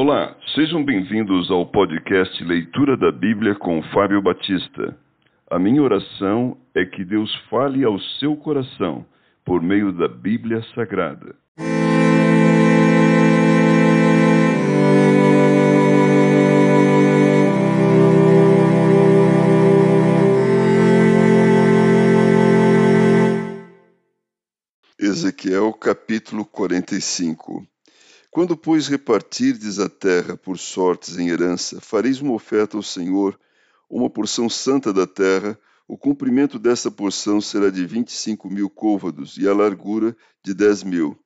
Olá, sejam bem-vindos ao podcast Leitura da Bíblia com Fábio Batista. A minha oração é que Deus fale ao seu coração por meio da Bíblia Sagrada. Ezequiel capítulo 45. Quando, pois, repartirdes a terra por sortes em herança, fareis uma oferta ao Senhor, uma porção santa da terra. O comprimento dessa porção será de 25.000 côvados e a largura de 10.000.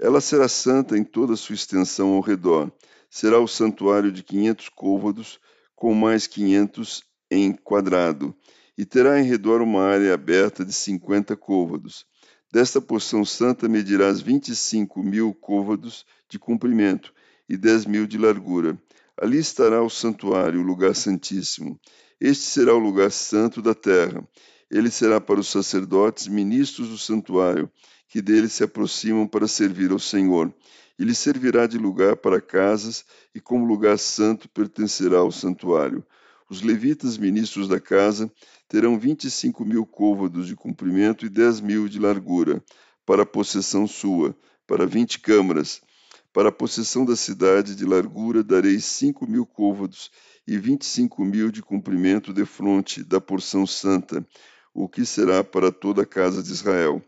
Ela será santa em toda a sua extensão ao redor. Será o santuário de 500 côvados, com mais 500 em quadrado, e terá em redor uma área aberta de 50 côvados. Desta porção santa medirás 25.000 côvados de comprimento e 10.000 de largura. Ali estará o santuário, o lugar santíssimo. Este será o lugar santo da terra. Ele será para os sacerdotes, ministros do santuário, que dele se aproximam para servir ao Senhor. Ele servirá de lugar para casas e como lugar santo pertencerá ao santuário. Os levitas, ministros da casa, terão 25.000 côvados de comprimento e 10.000 de largura, para a possessão sua, para 20 câmaras. Para a possessão da cidade de largura dareis 5.000 côvados e 25.000 de comprimento defronte da porção santa, o que será para toda a casa de Israel.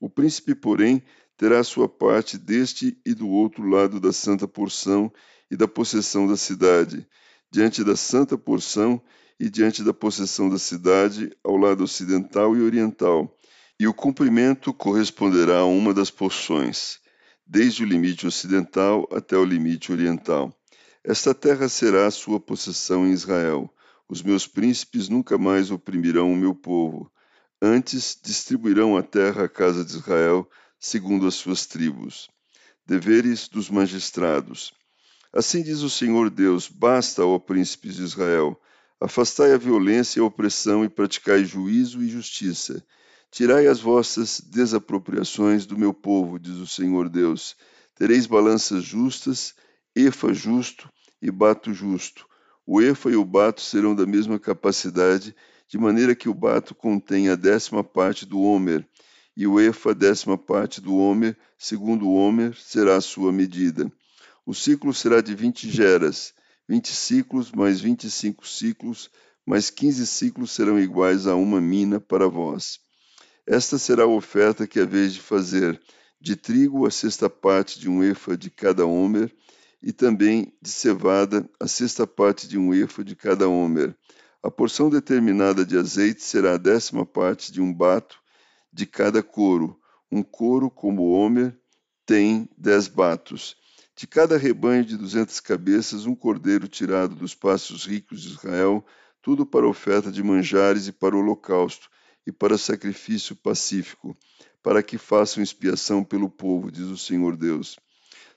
O príncipe, porém, terá sua parte deste e do outro lado da santa porção e da possessão da cidade, diante da santa porção e diante da possessão da cidade, ao lado ocidental e oriental, e o comprimento corresponderá a uma das porções, desde o limite ocidental até o limite oriental. Esta terra será a sua possessão em Israel. Os meus príncipes nunca mais oprimirão o meu povo. Antes, distribuirão a terra à casa de Israel, segundo as suas tribos. Deveres dos magistrados. Assim diz o Senhor Deus: basta, ó príncipes de Israel, afastai a violência e a opressão e praticai juízo e justiça. Tirai as vossas desapropriações do meu povo, diz o Senhor Deus. Tereis balanças justas, efa justo e bato justo. O efa e o bato serão da mesma capacidade, de maneira que o bato contém a 10ª parte do homer, e o efa a 10ª parte do homer, segundo o homer será a sua medida. O ciclo será de 20 geras, 20 ciclos mais 25 ciclos, mais 15 ciclos serão iguais a uma mina para vós. Esta será a oferta que haveis de fazer, de trigo a 6ª parte de um efa de cada homer, e também de cevada a 6ª parte de um efa de cada homer. A porção determinada de azeite será a 10ª parte de um bato de cada coro. Um coro, como o homer, tem 10 batos. De cada rebanho de 200 cabeças, um cordeiro tirado dos pastos ricos de Israel, tudo para oferta de manjares e para o holocausto, e para sacrifício pacífico, para que façam expiação pelo povo, diz o Senhor Deus.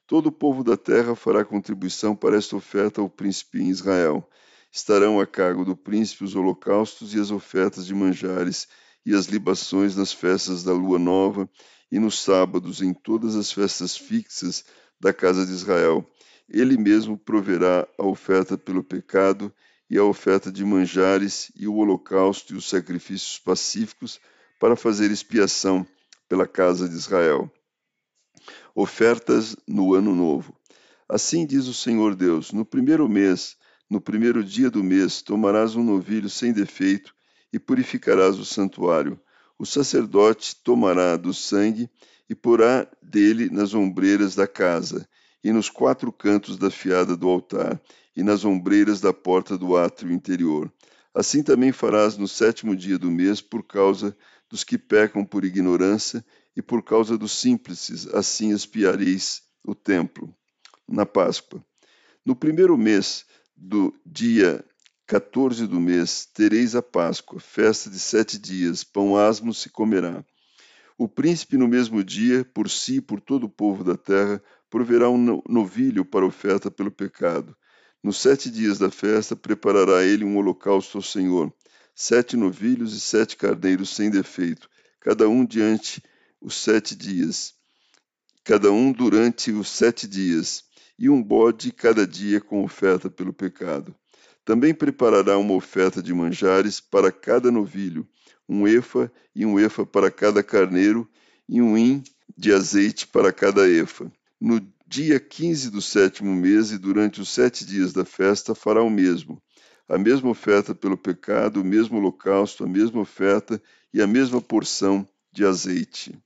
Todo o povo da terra fará contribuição para esta oferta ao príncipe em Israel. Estarão a cargo do príncipe os holocaustos e as ofertas de manjares e as libações nas festas da lua nova e nos sábados, em todas as festas fixas da casa de Israel. Ele mesmo proverá a oferta pelo pecado e a oferta de manjares e o holocausto e os sacrifícios pacíficos para fazer expiação pela casa de Israel. Ofertas no ano novo. Assim diz o Senhor Deus: no primeiro mês, no primeiro dia do mês, tomarás um novilho sem defeito e purificarás o santuário. O sacerdote tomará do sangue e porá dele nas ombreiras da casa, e nos 4 cantos da fiada do altar, e nas ombreiras da porta do átrio interior. Assim também farás no 7º dia do mês, por causa dos que pecam por ignorância, e por causa dos simples, assim expiareis o templo. Na Páscoa. No primeiro mês, do dia 14 do mês, tereis a Páscoa, festa de 7 dias, pão asmo se comerá. O príncipe, no mesmo dia, por si e por todo o povo da terra, proverá um novilho para oferta pelo pecado. Nos 7 dias da festa preparará ele um holocausto ao Senhor, 7 novilhos e 7 carneiros sem defeito, cada um durante os 7 dias, e um bode cada dia com oferta pelo pecado. Também preparará uma oferta de manjares para cada novilho, um efa e um efa para cada carneiro e um hin de azeite para cada efa. No dia 15 do sétimo mês e durante os 7 dias da festa fará o mesmo. A mesma oferta pelo pecado, o mesmo holocausto, a mesma oferta e a mesma porção de azeite.